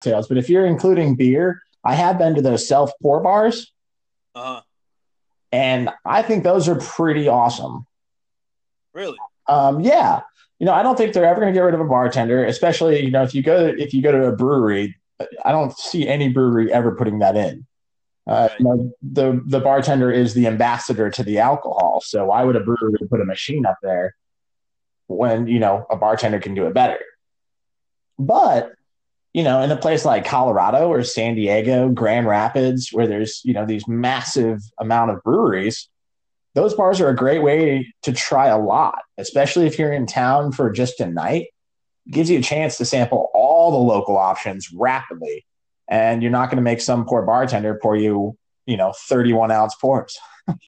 cocktails, but if you're including beer, I have been to those self pour bars. Uh-huh. And I think those are pretty awesome. Really? Yeah. You know, I don't think they're ever going to get rid of a bartender, especially, you know, if you go to a brewery, I don't see any brewery ever putting that in. Right. You know, the bartender is the ambassador to the alcohol. So why would a brewery put a machine up there when, you know, a bartender can do it better? But, you know, in a place like Colorado or San Diego, Grand Rapids, where there's, you know, these massive amount of breweries, those bars are a great way to try a lot, especially if you're in town for just a night. It gives you a chance to sample all the local options rapidly, and you're not going to make some poor bartender pour you, you know, 31-ounce pours.